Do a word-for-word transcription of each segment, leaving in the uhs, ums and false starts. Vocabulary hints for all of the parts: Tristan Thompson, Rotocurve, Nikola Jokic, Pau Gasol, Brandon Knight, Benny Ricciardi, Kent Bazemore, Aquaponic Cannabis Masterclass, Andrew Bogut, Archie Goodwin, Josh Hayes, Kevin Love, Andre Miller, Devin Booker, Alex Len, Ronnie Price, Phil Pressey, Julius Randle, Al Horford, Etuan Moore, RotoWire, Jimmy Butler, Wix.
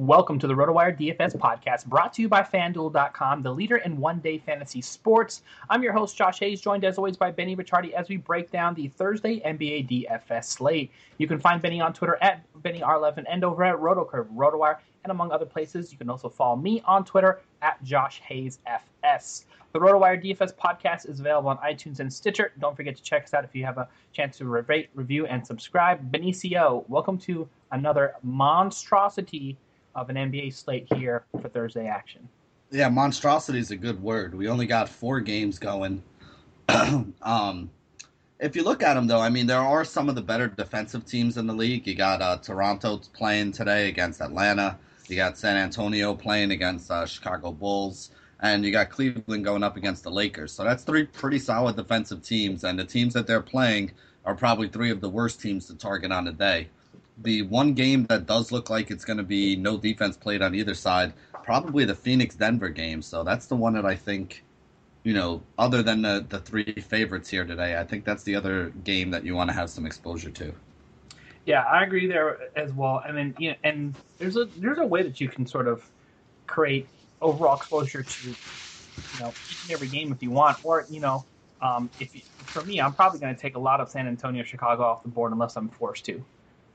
Welcome to the RotoWire D F S podcast, brought to you by FanDuel dot com, the leader in one-day fantasy sports. I'm your host, Josh Hayes, joined as always by Benny Ricciardi as we break down the Thursday N B A D F S slate. You can find Benny on Twitter at BennyR eleven and over at Rotocurve, RotoWire, and among other places. You can also follow me on Twitter at Josh Hayes F S. The RotoWire D F S podcast is available on iTunes and Stitcher. Don't forget to check us out if you have a chance to rate, review, and subscribe. Benicio, welcome to another monstrosity of an N B A slate here for Thursday action. Yeah, monstrosity is a good word. We only got four games going. um, if you look at them, though, I mean, there are some of the better defensive teams in the league. You got uh, Toronto playing today against Atlanta. You got San Antonio playing against uh, Chicago Bulls. And you got Cleveland going up against the Lakers. So that's three pretty solid defensive teams. And the teams that they're playing are probably three of the worst teams to target on the day. The one game that does look like it's going to be no defense played on either side, probably the Phoenix-Denver game. So that's the one that I think, you know, other than the, the three favorites here today, I think that's the other game that you want to have some exposure to. Yeah, I agree there as well. I mean, you know, and there's a there's a way that you can sort of create overall exposure to, you know, each and every game if you want, or, you know, um, if you, for me, I'm probably going to take a lot of San Antonio, Chicago off the board unless I'm forced to.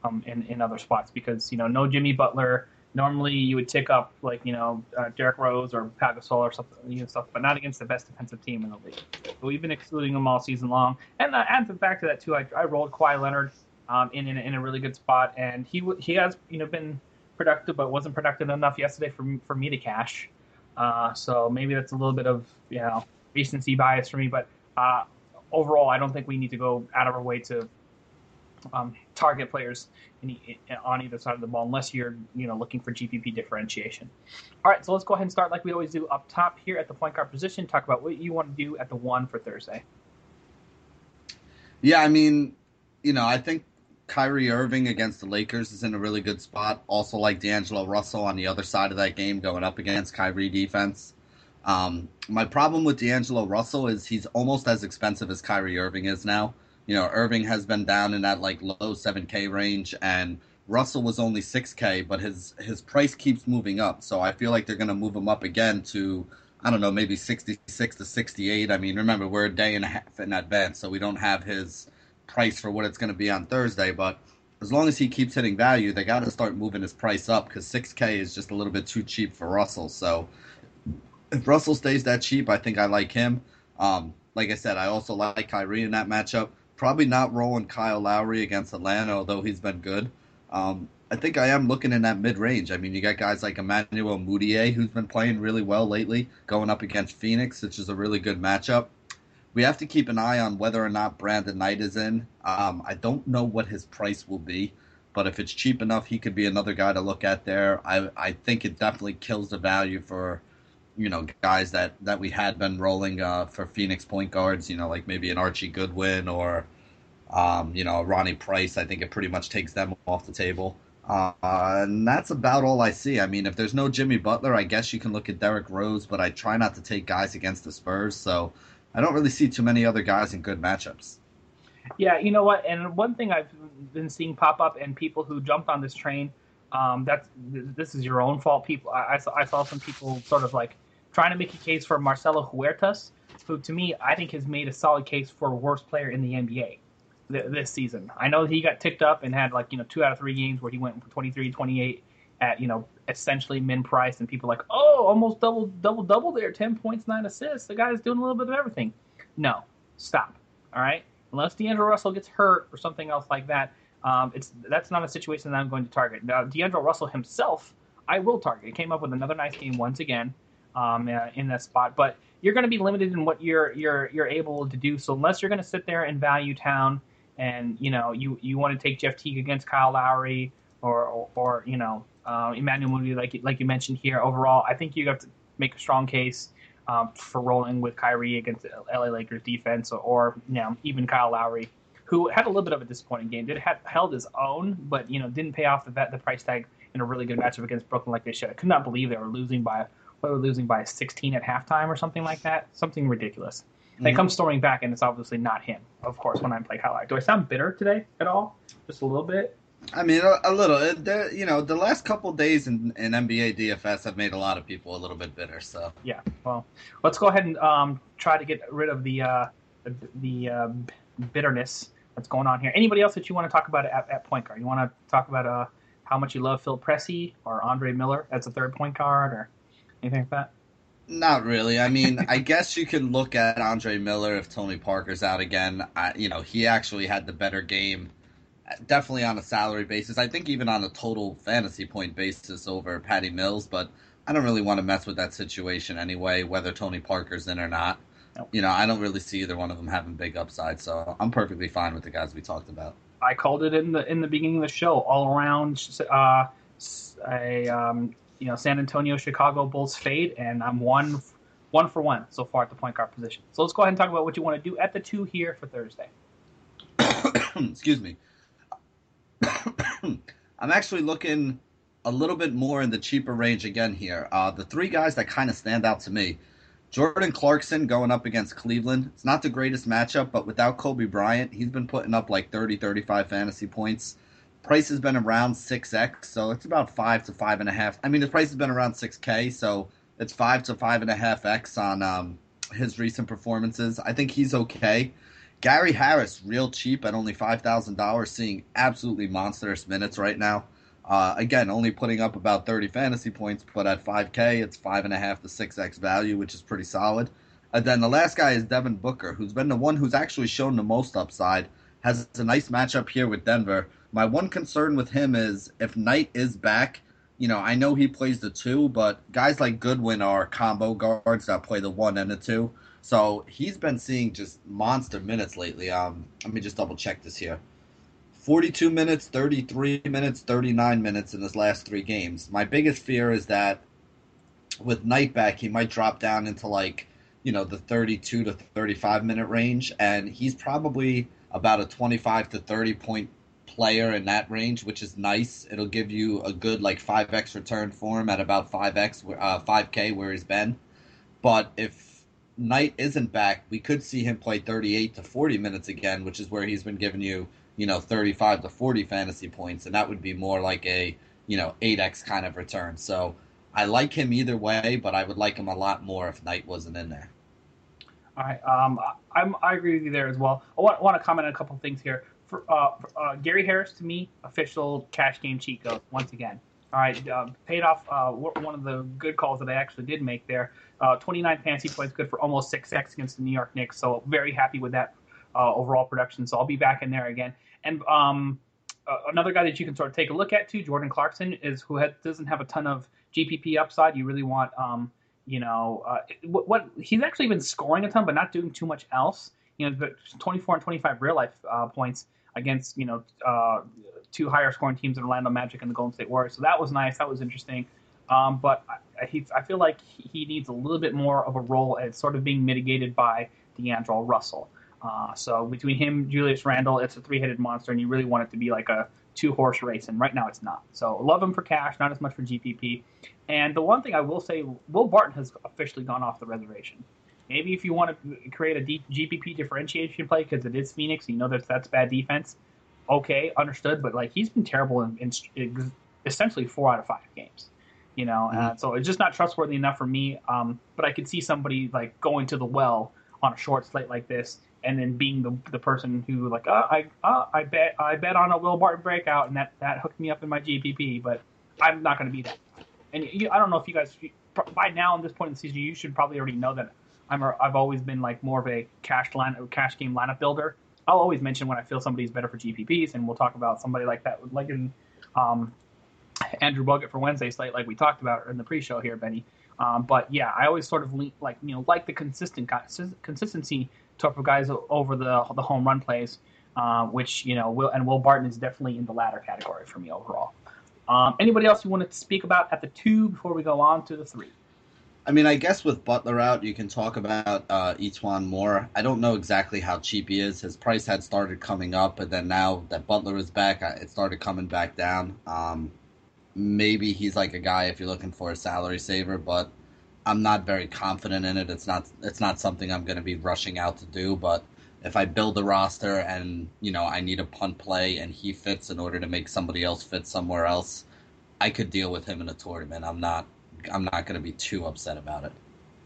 Um, in, in other spots because, you know, no Jimmy Butler. Normally you would tick up, like, you know, uh, Derrick Rose or Pau Gasol or something, you know, stuff, but not against the best defensive team in the league. But we've been excluding them all season long. And uh, add back to that, too, I, I rolled Kawhi Leonard um, in, in in a really good spot, and he he has, you know, been productive but wasn't productive enough yesterday for, for me to cash. Uh, so maybe that's a little bit of, you know, recency bias for me, but uh, overall I don't think we need to go out of our way to Um, target players in, in, on either side of the ball unless you're, you know, looking for G P P differentiation. All right, so let's go ahead and start like we always do up top here at the point guard position. Talk about what you want to do at the one for Thursday. Yeah, I mean, you know, I think Kyrie Irving against the Lakers is in a really good spot. Also like D'Angelo Russell on the other side of that game going up against Kyrie defense. Um, my problem with D'Angelo Russell is he's almost as expensive as Kyrie Irving is now. You know, Irving has been down in that, like, low seven K range, and Russell was only six K, but his, his price keeps moving up. So I feel like they're going to move him up again to, I don't know, maybe sixty-six to sixty-eight. I mean, remember, we're a day and a half in advance, so we don't have his price for what it's going to be on Thursday. But as long as he keeps hitting value, they got to start moving his price up because six K is just a little bit too cheap for Russell. So if Russell stays that cheap, I think I like him. Um, like I said, I also like Kyrie in that matchup. probably not rolling Kyle Lowry against Atlanta, although he's been good. Um, I think I am looking in that mid-range. I mean, you got guys like Emmanuel Mudiay, who's been playing really well lately, going up against Phoenix, which is a really good matchup. We have to keep an eye on whether or not Brandon Knight is in. Um, I don't know what his price will be, but if it's cheap enough, he could be another guy to look at there. I I think it definitely kills the value for, you know, guys that, that we had been rolling uh, for Phoenix point guards, you know, like maybe an Archie Goodwin or, um, you know, Ronnie Price. I think it pretty much takes them off the table. Uh, and that's about all I see. I mean, if there's no Jimmy Butler, I guess you can look at Derrick Rose, but I try not to take guys against the Spurs, so I don't really see too many other guys in good matchups. Yeah, you know what? And one thing I've been seeing pop up, and people who jumped on this train, um, that's this is your own fault, people. I, I, saw, I saw some people sort of like trying to make a case for Marcelo Huertas, who to me I think has made a solid case for worst player in the N B A th- this season. I know he got ticked up and had like, you know, two out of three games where he went twenty-three twenty-eight at, you know, essentially min price, and people like, oh, almost double double double there, ten points, nine assists. The guy's doing a little bit of everything. No, stop. All right. Unless D'Angelo Russell gets hurt or something else like that, um, it's that's not a situation that I'm going to target. Now, D'Angelo Russell himself, I will target. He came up with another nice game once again um, uh, in that spot. But you're going to be limited in what you're you're you're able to do. So unless you're going to sit there in value town and, you know, you, you want to take Jeff Teague against Kyle Lowry or, or, or you know, uh, Emmanuel Moody, like, like you mentioned here, overall, I think you have to make a strong case Um, for rolling with Kyrie against L A Lakers defense, or, or you know, even Kyle Lowry, who had a little bit of a disappointing game, did have, held his own, but you know didn't pay off the vet, the price tag in a really good matchup against Brooklyn like they should. I could not believe they were losing by they were losing by sixteen at halftime or something like that, something ridiculous. Mm-hmm. They come storming back, and it's obviously not him. Of course, when I play Kyle Lowry, do I sound bitter today at all? Just a little bit. I mean, a, a little. There, you know, the last couple of days in, in N B A D F S have made a lot of people a little bit bitter. So yeah, well, let's go ahead and um, try to get rid of the uh, the, the uh, bitterness that's going on here. Anybody else that you want to talk about at, at point guard? You want to talk about uh, how much you love Phil Pressey or Andre Miller as a third point guard or anything like that? Not really. I mean, I guess you can look at Andre Miller if Tony Parker's out again. I, you know, he actually had the better game. Definitely on a salary basis. I think even on a total fantasy point basis over Patty Mills, but I don't really want to mess with that situation anyway, whether Tony Parker's in or not. Nope. You know, I don't really see either one of them having big upside, so I'm perfectly fine with the guys we talked about. I called it in the in the beginning of the show, all around uh, a um, you know San Antonio Chicago Bulls fade, and I'm one one for one so far at the point guard position. So let's go ahead and talk about what you want to do at the two here for Thursday. Excuse me. I'm actually looking a little bit more in the cheaper range again here. Uh, the three guys that kind of stand out to me, Jordan Clarkson going up against Cleveland. It's not the greatest matchup, but without Kobe Bryant, he's been putting up like thirty, thirty-five fantasy points. Price has been around six X, so it's about five to five point five. I mean, the price has been around six K, so it's five to five point five X on um, his recent performances. I think he's okay. Gary Harris, real cheap at only five thousand dollars, seeing absolutely monstrous minutes right now. Uh, again, only putting up about thirty fantasy points, but at five K, it's five point five to six X value, which is pretty solid. And then the last guy is Devin Booker, who's been the one who's actually shown the most upside, has a nice matchup here with Denver. My one concern with him is if Knight is back, you know, I know he plays the two, but guys like Goodwin are combo guards that play the one and the two. So he's been seeing just monster minutes lately. Um, let me just double-check this here. forty-two minutes, thirty-three minutes, thirty-nine minutes in his last three games. My biggest fear is that with Knight back, he might drop down into, like, you know, the thirty-two to thirty-five minute range, and he's probably about a twenty-five to thirty point player in that range, which is nice. It'll give you a good, like, five X return for him at about five X, uh, five K where he's been. But if Knight isn't back, we could see him play thirty-eight to forty minutes again, which is where he's been giving you, you know, thirty-five to forty fantasy points, and that would be more like a, you know, eight X kind of return. So I like him either way, but I would like him a lot more if Knight wasn't in there. All right, um, I'm, I agree with you there as well. I want, want to comment on a couple of things here. For uh, uh, Gary Harris, to me, official cash game cheat code once again. All right, uh, paid off uh, one of the good calls that I actually did make there. Uh, twenty-nine fantasy points, good for almost six X against the New York Knicks, so very happy with that uh, overall production. So I'll be back in there again. And um, uh, another guy that you can sort of take a look at too, Jordan Clarkson, is who has, doesn't have a ton of G P P upside. You really want, um, you know, uh, what, what he's actually been scoring a ton, but not doing too much else. You know, the twenty-four and twenty-five real life uh, points against, you know, uh, two higher scoring teams in Orlando Magic and the Golden State Warriors. So that was nice. That was interesting. Um, but I, he, I feel like he needs a little bit more of a role as sort of being mitigated by D'Angelo Russell. Uh, so between him, Julius Randle, it's a three-headed monster, and you really want it to be like a two-horse race, and right now it's not. So love him for cash, not as much for G P P. And the one thing I will say, Will Barton has officially gone off the reservation. Maybe if you want to create a D- G P P differentiation play because it is Phoenix, you know that that's bad defense. Okay, understood, but like he's been terrible in, in, in essentially four out of five games. You know, mm-hmm. uh, so it's just not trustworthy enough for me. Um, but I could see somebody like going to the well on a short slate like this, and then being the the person who like, oh, I oh, I bet I bet on a Will Barton breakout, and that, that hooked me up in my G P P. But I'm not going to be that. And you, I don't know if you guys by now at this point in the season, you should probably already know that I'm a, I've always been like more of a cash line cash game lineup builder. I'll always mention when I feel somebody's better for G P Ps, and we'll talk about somebody like that, like in. Um, Andrew Bogut for Wednesday's slate, like we talked about in the pre-show here, Benny. Um, but yeah, I always sort of le- like you know like the consistent consistency type of guys over the the home run plays, uh, which you know Will and Will Barton is definitely in the latter category for me overall. Um, anybody else you want to speak about at the two before we go on to the three? I mean, I guess with Butler out, you can talk about uh, Etuan Moore. I don't know exactly how cheap he is. His price had started coming up, but then now that Butler is back, it started coming back down. Um, Maybe he's like a guy if you're looking for a salary saver, but I'm not very confident in it. It's not it's not something I'm going to be rushing out to do, but if I build the roster and, you know, I need a punt play and he fits in order to make somebody else fit somewhere else, I could deal with him in a tournament. I'm not I'm not going to be too upset about it.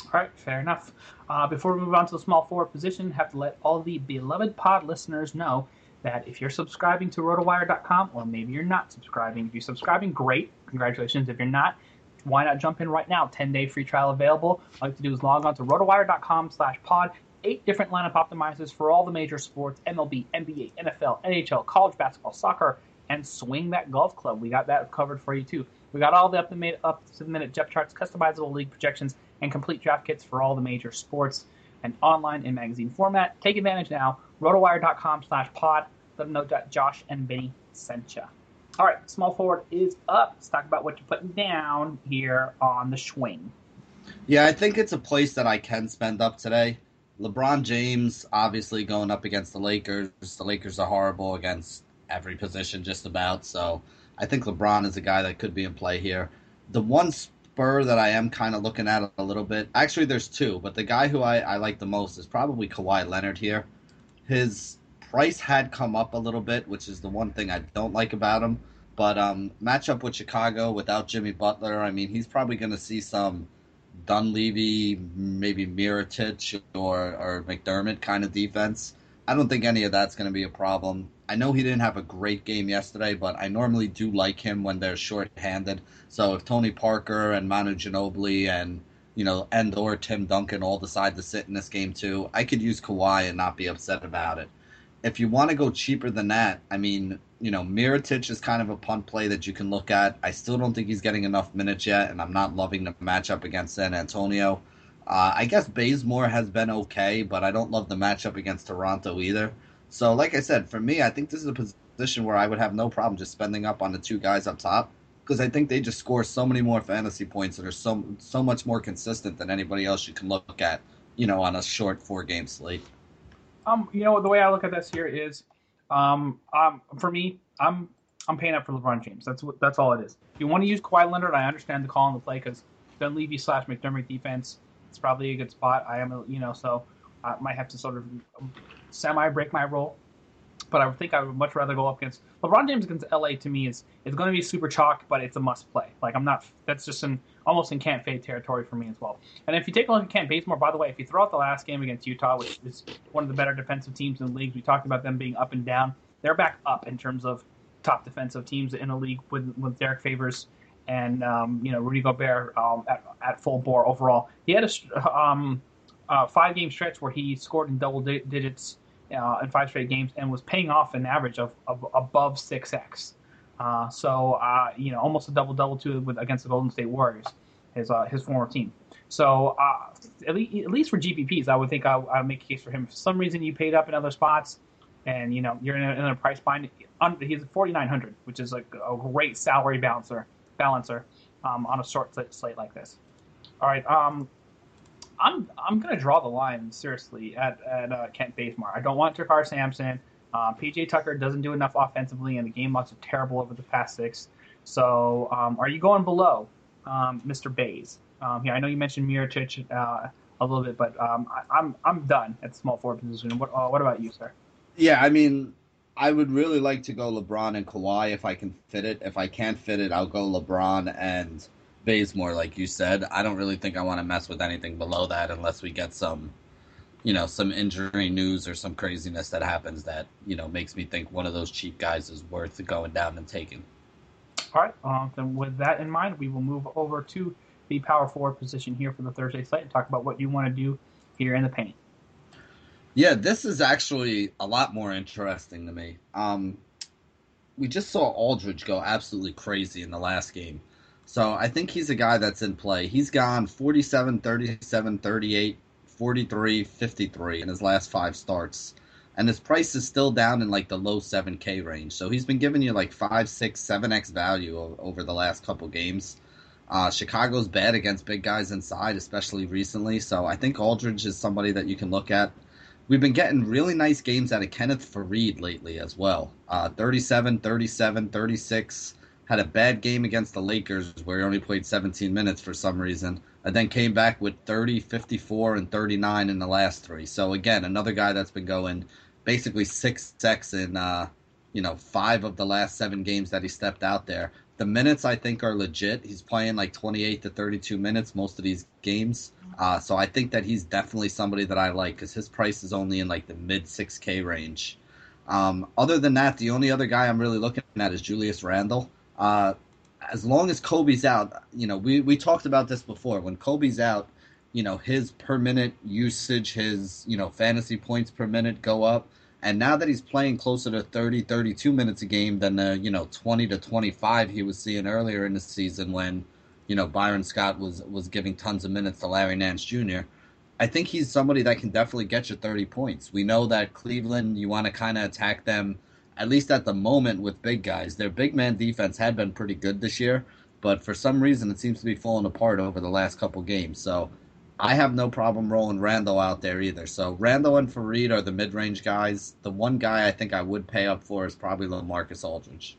All right, fair enough. Uh, before we move on to the small forward position, have to let all the beloved pod listeners know that if you're subscribing to rotowire dot com, or maybe you're not subscribing, if you're subscribing, great, congratulations. If you're not, why not jump in right now? ten-day free trial available. All you have to do is log on to rotowire dot com slash pod. Eight different lineup optimizers for all the major sports, M L B, N B A, N F L, N H L, college basketball, soccer, and swing that golf club. We got that covered for you, too. We got all the up-to-the-minute depth charts, customizable league projections, and complete draft kits for all the major sports and online and magazine format. Take advantage now. rotowire dot com slash pod. Let them know that Josh and Benny sent you. All right, small forward is up. Let's talk about what you're putting down here on the swing. Yeah, I think it's a place that I can spend up today. LeBron James obviously going up against the Lakers. The Lakers are horrible against every position just about, so I think LeBron is a guy that could be in play here. The one Spur that I am kind of looking at a little bit, actually there's two, but the guy who I, I like the most is probably Kawhi Leonard here. His price had come up a little bit, which is the one thing I don't like about him. But um, matchup with Chicago without Jimmy Butler, I mean, he's probably going to see some Dunleavy, maybe Mirotić or, or McDermott kind of defense. I don't think any of that's going to be a problem. I know he didn't have a great game yesterday, but I normally do like him when they're shorthanded. So if Tony Parker and Manu Ginobili and you know, and or Tim Duncan all decide to sit in this game too, I could use Kawhi and not be upset about it. If you want to go cheaper than that, I mean, you know, Mirotić is kind of a punt play that you can look at. I still don't think he's getting enough minutes yet, and I'm not loving the matchup against San Antonio. Uh, I guess Bazemore has been okay, but I don't love the matchup against Toronto either. So, like I said, for me, I think this is a position where I would have no problem just spending up on the two guys up top, because I think they just score so many more fantasy points that are so so much more consistent than anybody else you can look at, you know, on a short four-game slate. Um, you know, the way I look at this here is, um, um, for me, I'm I'm paying up for LeBron James. That's what that's all it is. If you want to use Kawhi Leonard, I understand the call on the play because Dunleavy slash McDermott defense is probably a good spot. I am, a, you know, so I might have to sort of semi-break my role. But I think I would much rather go up against LeBron James against L A. To me is it's going to be super chalk, but it's a must play. Like I'm not. That's just an almost in Kent Fade territory for me as well. And if you take a look at Kent Bazemore, by the way, if you throw out the last game against Utah, which is one of the better defensive teams in the league, we talked about them being up and down. They're back up in terms of top defensive teams in the league with with Derek Favors and um, you know Rudy Gobert um, at at full bore overall. He had a um, uh, five game stretch where he scored in double di- digits. uh, in five straight games and was paying off an average of, of above six X. Uh, so, uh, you know, almost a double-double too with against the Golden State Warriors, his uh, his former team. So, uh, at, le- at least for G P Ps, I would think I would make a case for him. If for some reason you paid up in other spots and, you know, you're in a, in a price bind, he's forty-nine hundred, which is like a great salary balancer, balancer um, on a short slate like this. All right, um, I'm I'm going to draw the line, seriously, at, at uh, Kent Bazemore. I don't want Takar Sampson. Um, P J Tucker doesn't do enough offensively, and the game logs are terrible over the past six. So, um, are you going below um, Mister Bays? Um, yeah, I know you mentioned Mirotić uh, a little bit, but um, I, I'm I'm done at the small forward position. What uh, what about you, sir? Yeah, I mean, I would really like to go LeBron and Kawhi if I can fit it. If I can't fit it, I'll go LeBron and Bazemore, like you said. I don't really think I want to mess with anything below that unless we get some, you know, some injury news or some craziness that happens that, you know, makes me think one of those cheap guys is worth going down and taking. All right. Um, then with that in mind, we will move over to the power forward position here for the Thursday slate and talk about what you want to do here in the paint. Yeah, this is actually a lot more interesting to me. Um, we just saw Aldridge go absolutely crazy in the last game. So I think he's a guy that's in play. He's gone forty-seven, thirty-seven, thirty-eight. forty-three, fifty-three in his last five starts. And his price is still down in like the low seven K range. So he's been giving you like five, six, seven X value over the last couple games. Uh, Chicago's bad against big guys inside, especially recently. So I think Aldridge is somebody that you can look at. We've been getting really nice games out of Kenneth Faried lately as well. Uh, thirty-seven, thirty-seven, thirty-six. Had a bad game against the Lakers where he only played seventeen minutes for some reason. And then came back with thirty, fifty-four, and thirty-nine in the last three. So, again, another guy that's been going basically six X in, uh, you know, five of the last seven games that he stepped out there. The minutes, I think, are legit. He's playing like twenty-eight to thirty-two minutes most of these games. Uh, so I think that he's definitely somebody that I like because his price is only in, like, the mid-six K range. Um, other than that, the only other guy I'm really looking at is Julius Randle. Uh As long as Kobe's out, you know, we, we talked about this before. When Kobe's out, you know, his per minute usage, his, you know, fantasy points per minute go up. And now that he's playing closer to thirty, thirty-two minutes a game than the, you know, twenty to twenty-five he was seeing earlier in the season when, you know, Byron Scott was, was giving tons of minutes to Larry Nance Junior, I think he's somebody that can definitely get you thirty points. We know that Cleveland, you want to kind of attack them, at least at the moment, with big guys. Their big man defense had been pretty good this year, but for some reason it seems to be falling apart over the last couple games. So I have no problem rolling Randle out there either. So Randle and Faried are the mid-range guys. The one guy I think I would pay up for is probably LaMarcus Aldridge.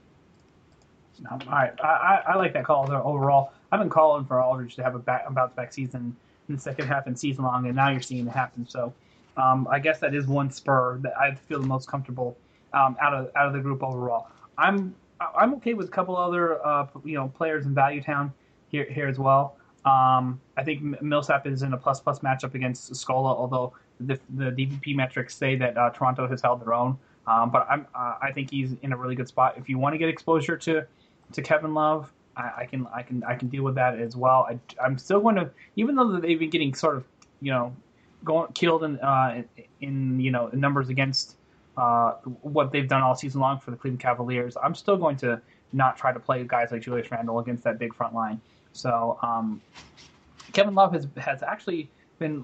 All right. I, I, I like that call there overall. I've been calling for Aldridge to have a back, bounce-back season in the second half and season-long, and now you're seeing it happen. So um, I guess that is one spur that I feel the most comfortable Um, out of out of the group overall. I'm I'm okay with a couple other uh, you know players in Value Town here here as well. Um, I think Millsap is in a plus plus matchup against Scola, although the the D V P metrics say that uh, Toronto has held their own. Um, but I'm uh, I think he's in a really good spot. If you want to get exposure to, to Kevin Love, I, I can I can I can deal with that as well. I, I'm still going to, even though they've been getting sort of you know going killed in uh, in you know numbers against Uh, what they've done all season long for the Cleveland Cavaliers, I'm still going to not try to play guys like Julius Randle against that big front line. So um, Kevin Love has has actually been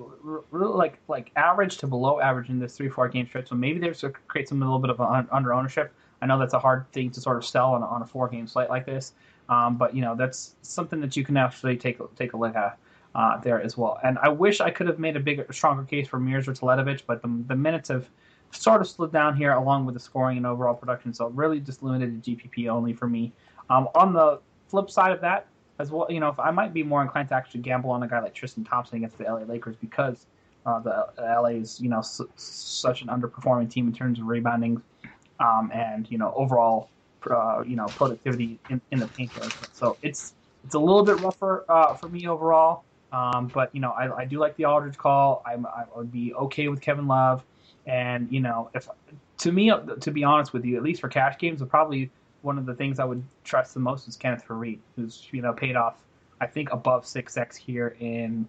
really like like average to below average in this three four game stretch. So maybe there's creates a little bit of an under ownership. I know that's a hard thing to sort of sell on on a four game slate like this, um, but you know that's something that you can actually take take a look at uh, there as well. And I wish I could have made a bigger, stronger case for Mirotić or Teletovic, but the the minutes have sort of slid down here along with the scoring and overall production, so really just limited to G P P only for me. Um, on the flip side of that, as well, you know, if I might be more inclined to actually gamble on a guy like Tristan Thompson against the L A Lakers because uh, the L A is, you know, su- such an underperforming team in terms of rebounding um, and, you know, overall, uh, you know, productivity in, in the paint. So it's it's a little bit rougher uh, for me overall, um, but, you know, I, I do like the Aldridge call. I'm, I would be okay with Kevin Love. And, you know, if to me, to be honest with you, at least for cash games, probably one of the things I would trust the most is Kenneth Faried, who's, you know, paid off, I think, above six X here in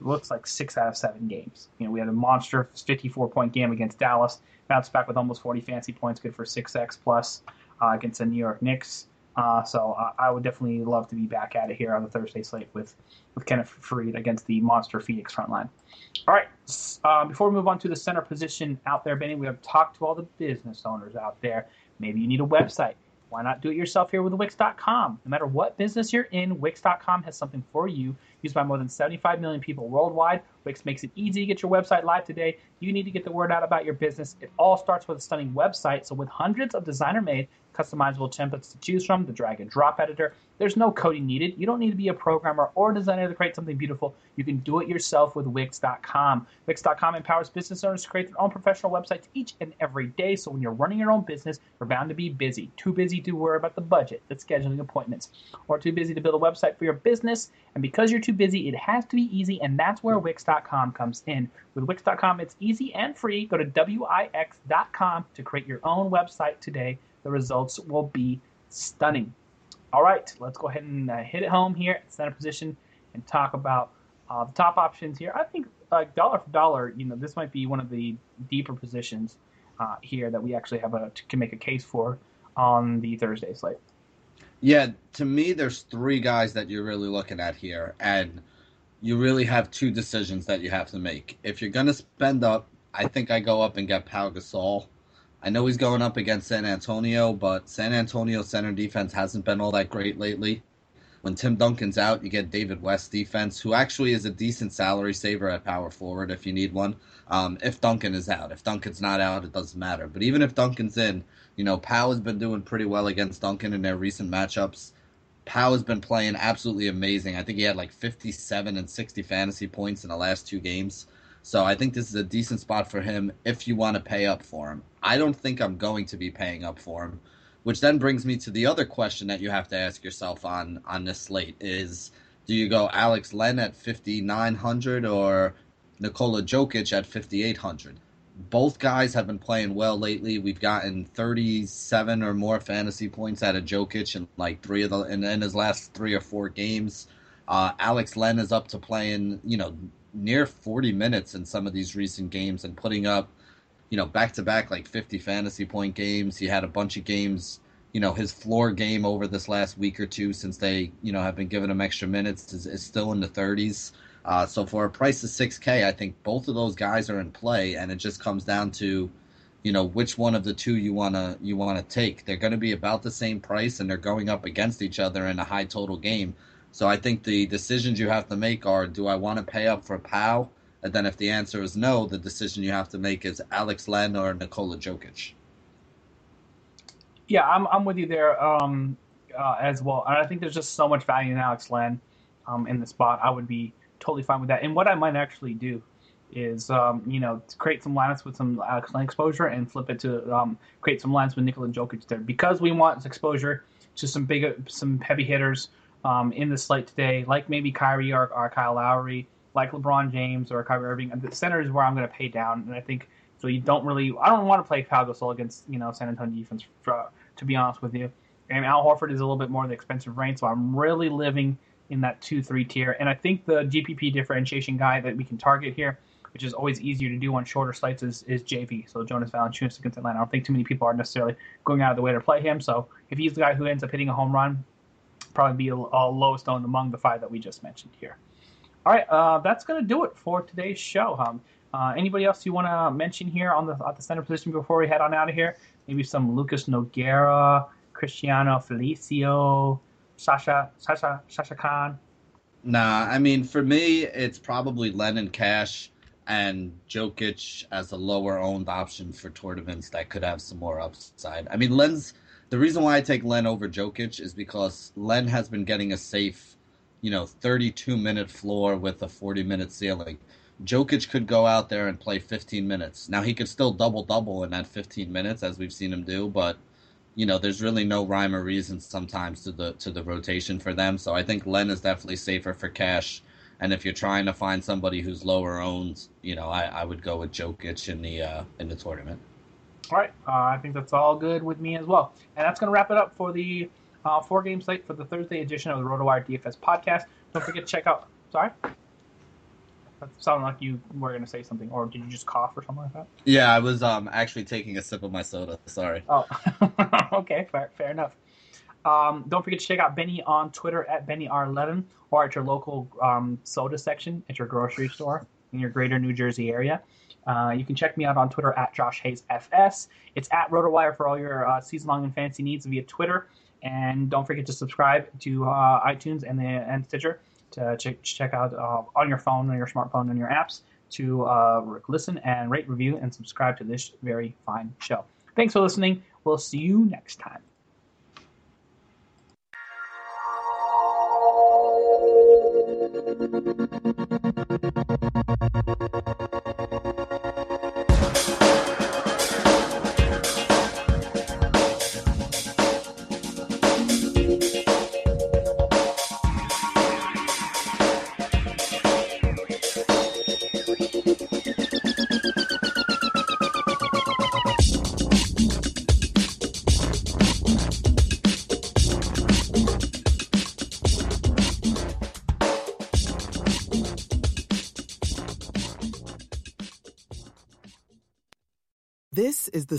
looks like six out of seven games. You know, we had a monster fifty-four point game against Dallas, bounced back with almost forty fantasy points, good for six X plus uh, against the New York Knicks. Uh, so uh, I would definitely love to be back out of here on the Thursday slate with, with Kenneth Faried against the monster Phoenix front line. All right, uh, before we move on to the center position out there, Benny, we have talked to all the business owners out there. Maybe you need a website. Why not do it yourself here with Wix dot com? No matter what business you're in, Wix dot com has something for you. Used by more than seventy-five million people worldwide, Wix makes it easy to get your website live today. You need to get the word out about your business. It all starts with a stunning website. So with hundreds of designer-made, customizable templates to choose from, the drag and drop editor, there's no coding needed. You don't need to be a programmer or designer to create something beautiful. You can do it yourself with Wix dot com. Wix dot com empowers business owners to create their own professional websites each and every day. So when you're running your own business, you're bound to be busy. Too busy to worry about the budget, the scheduling appointments, or too busy to build a website for your business. And because you're too busy, it has to be easy, and that's where Wix dot com comes in. With Wix dot com, it's easy and free. Go to Wix dot com to create your own website today. The results will be stunning. All right, let's go ahead and uh, hit it home here at center position and talk about uh, the top options here. I think uh, dollar for dollar, you know, this might be one of the deeper positions uh, here that we actually have a, can make a case for on the Thursday slate. Yeah, to me, there's three guys that you're really looking at here, and you really have two decisions that you have to make. If you're going to spend up, I think I go up and get Pau Gasol. I know he's going up against San Antonio, but San Antonio's center defense hasn't been all that great lately. When Tim Duncan's out, you get David West's defense, who actually is a decent salary saver at power forward if you need one, um, if Duncan is out. If Duncan's not out, it doesn't matter. But even if Duncan's in, you know, Powell has been doing pretty well against Duncan in their recent matchups. Powell has been playing absolutely amazing. I think he had like fifty-seven and sixty fantasy points in the last two games. So I think this is a decent spot for him if you want to pay up for him. I don't think I'm going to be paying up for him, which then brings me to the other question that you have to ask yourself on, on this slate is, do you go Alex Len at fifty-nine hundred or Nikola Jokic at fifty-eight hundred? Both guys have been playing well lately. We've gotten thirty-seven or more fantasy points out of Jokic in like three of the in, in his last three or four games. Uh, Alex Len is up to playing, you know, near forty minutes in some of these recent games and putting up, you know, back-to-back like fifty fantasy point games. He had a bunch of games, you know, his floor game over this last week or two since they, you know, have been giving him extra minutes is, is still in the thirties. Uh, so for a price of six K, I think both of those guys are in play, and it just comes down to, you know, which one of the two you want to you want to take. They're going to be about the same price, and they're going up against each other in a high total game. So I think the decisions you have to make are, do I want to pay up for Powell? And then if the answer is no, the decision you have to make is Alex Len or Nikola Jokic. Yeah, I'm I'm with you there um, uh, as well. And I think there's just so much value in Alex Len um, in the spot. I would be totally fine with that. And what I might actually do is, um, you know, create some lineups with some Alex Len exposure and flip it to um, create some lines with Nikola Jokic there. Because we want exposure to some big, some heavy hitters, Um, in the slate today, like maybe Kyrie or, or Kyle Lowry, like LeBron James or Kyrie Irving. The center is where I'm going to pay down, and I think so. You don't really, I don't want to play Pau Gasol against, you know, San Antonio defense, for, to be honest with you. And Al Horford is a little bit more in the expensive range, so I'm really living in that two three tier. And I think the G P P differentiation guy that we can target here, which is always easier to do on shorter slates, is, is J V. So Jonas Valanciunas against Atlanta. I don't think too many people are necessarily going out of the way to play him. So if he's the guy who ends up hitting a home run, probably be a, a lowest owned among the five that we just mentioned here. All right, uh, that's going to do it for today's show. Um, uh, anybody else you want to mention here on the at the center position before we head on out of here? Maybe some Lucas Nogueira, Cristiano Felicio, Sasha Sasha Sasha Khan. Nah, I mean for me, it's probably Len and Cash and Jokic as a lower owned option for tournaments that could have some more upside. I mean Len's. The reason why I take Len over Jokic is because Len has been getting a safe, you know, thirty-two minute floor with a forty minute ceiling. Jokic could go out there and play fifteen minutes. Now, he could still double-double in that fifteen minutes, as we've seen him do, but, you know, there's really no rhyme or reason sometimes to the to the rotation for them. So I think Len is definitely safer for cash. And if you're trying to find somebody who's lower owned, you know, I, I would go with Jokic in the uh, in the tournament. All right, uh, I think that's all good with me as well. And that's going to wrap it up for the uh, four-game slate for the Thursday edition of the RotoWire D F S podcast. Don't forget to check out – sorry? That sounded like you were going to say something, or did you just cough or something like that? Yeah, I was um, actually taking a sip of my soda. Sorry. Oh, okay, fair, fair enough. Um, don't forget to check out Benny on Twitter at Benny R eleven or at your local um, soda section at your grocery store in your greater New Jersey area. Uh, you can check me out on Twitter at Josh Hayes F S. It's at RotoWire for all your uh, season-long and fancy needs via Twitter. And don't forget to subscribe to uh, iTunes and the and Stitcher to ch- check out uh, on your phone, on your smartphone, on your apps to uh, listen and rate, review, and subscribe to this very fine show. Thanks for listening. We'll see you next time. This is the